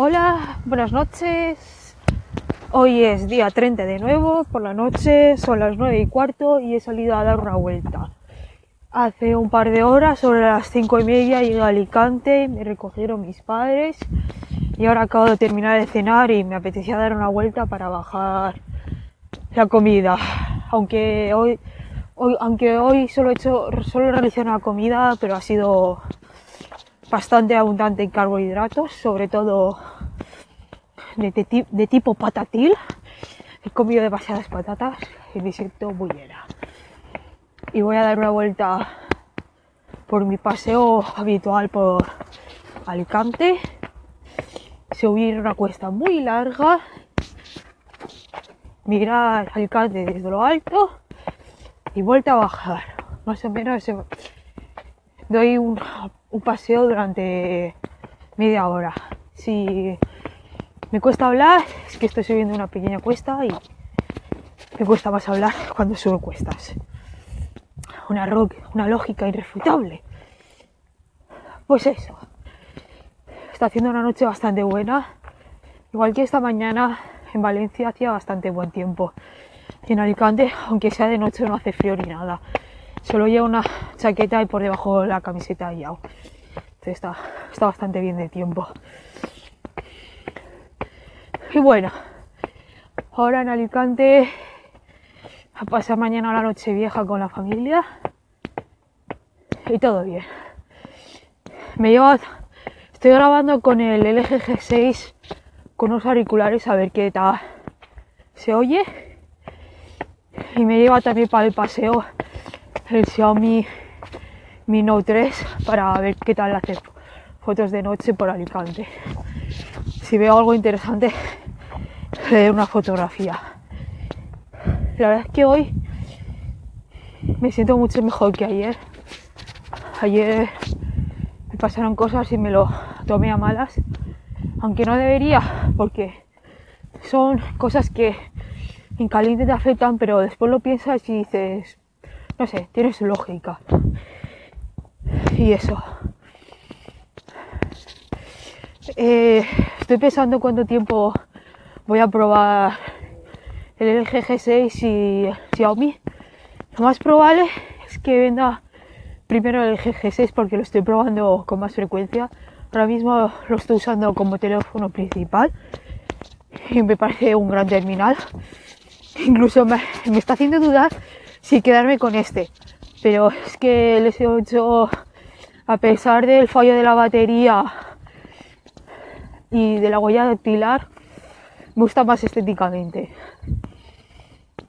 Hola, buenas noches. Hoy es día 30 de nuevo, por la noche, son las 9:15 y he salido a dar una vuelta. Hace un par de horas, sobre las 5:30, llegué a Alicante, me recogieron mis padres y ahora acabo de terminar de cenar y me apetecía dar una vuelta para bajar la comida. Aunque hoy solo he realizado una comida, pero ha sido bastante abundante en carbohidratos, sobre todo de tipo patatil. He comido demasiadas patatas y me siento muy llena. Y voy a dar una vuelta por mi paseo habitual por Alicante, subir una cuesta muy larga, mirar Alicante desde lo alto y vuelta a bajar. Más o menos doy un paseo durante media hora. Si me cuesta hablar, es que estoy subiendo una pequeña cuesta y me cuesta más hablar cuando subo cuestas. Una lógica irrefutable. Pues eso. Está haciendo una noche bastante buena. Igual que esta mañana en Valencia hacía bastante buen tiempo. Y en Alicante, aunque sea de noche, no hace frío ni nada. Solo llevo una chaqueta y por debajo la camiseta y ya. Entonces está bastante bien de tiempo. Y bueno, ahora en Alicante a pasar mañana a la Nochevieja con la familia y todo bien. Estoy grabando con el LG G6 con unos auriculares a ver qué tal se oye. Y me lleva también para el paseo el Xiaomi Mi Note 3 para ver qué tal hacer fotos de noche por Alicante. Si veo algo interesante, le doy una fotografía. La verdad es que hoy me siento mucho mejor que ayer. Ayer me pasaron cosas y me lo tomé a malas, aunque no debería, porque son cosas que en caliente te afectan, pero después lo piensas y dices, no sé, tiene su lógica. Y eso. Estoy pensando cuánto tiempo voy a probar el LG G6 y el Xiaomi. Lo más probable es que venda primero el LG G6 porque lo estoy probando con más frecuencia. Ahora mismo lo estoy usando como teléfono principal y me parece un gran terminal. Incluso me está haciendo dudar sí, quedarme con este, pero es que el S8, a pesar del fallo de la batería y de la huella dactilar, me gusta más estéticamente.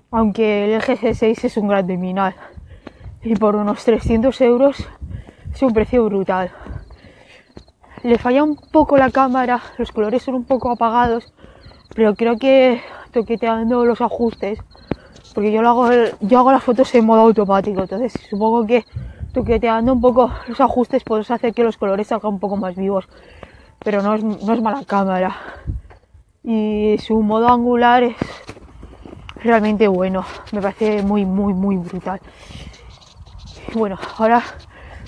Aunque el LG G6 es un gran terminal y por unos 300 € es un precio brutal. Le falla un poco la cámara, los colores son un poco apagados, pero creo que toqueteando los ajustes, porque yo hago las fotos en modo automático, entonces supongo que toqueteando un poco los ajustes puedes hacer que los colores salgan un poco más vivos, pero no es mala cámara y su modo angular es realmente bueno, me parece muy brutal. Bueno, ahora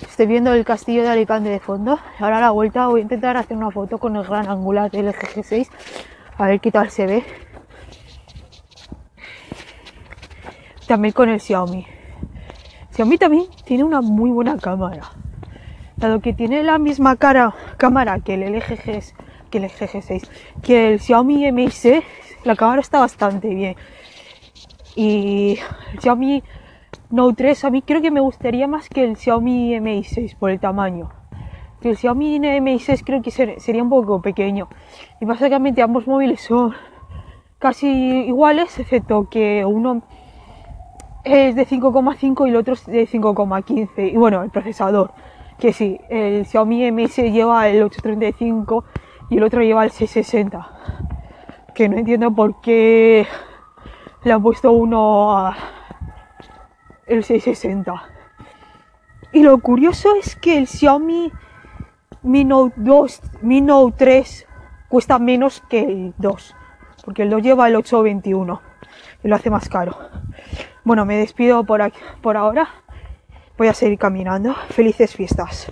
estoy viendo el castillo de Alicante de fondo. Ahora a la vuelta voy a intentar hacer una foto con el gran angular del LG G6 a ver qué tal se ve. También con el Xiaomi. Xiaomi también tiene una muy buena cámara. Dado que tiene la misma cámara que el LG G6, que el Xiaomi Mi 6, la cámara está bastante bien. Y el Xiaomi Note 3 a mí creo que me gustaría más que el Xiaomi Mi 6 por el tamaño. El Xiaomi Mi 6 creo que sería un poco pequeño. Y básicamente ambos móviles son casi iguales, excepto que uno es de 5,5 y el otro es de 5,15. Y bueno, el procesador, que sí, el Xiaomi Mi 6 lleva el 835 y el otro lleva el 660. Que no entiendo por qué le han puesto uno a el 660. Y lo curioso es que el Xiaomi Mi Note 2, Mi Note 3 cuesta menos que el 2, porque el 2 lleva el 821 y lo hace más caro. Bueno, me despido por ahora. Voy a seguir caminando. Felices fiestas.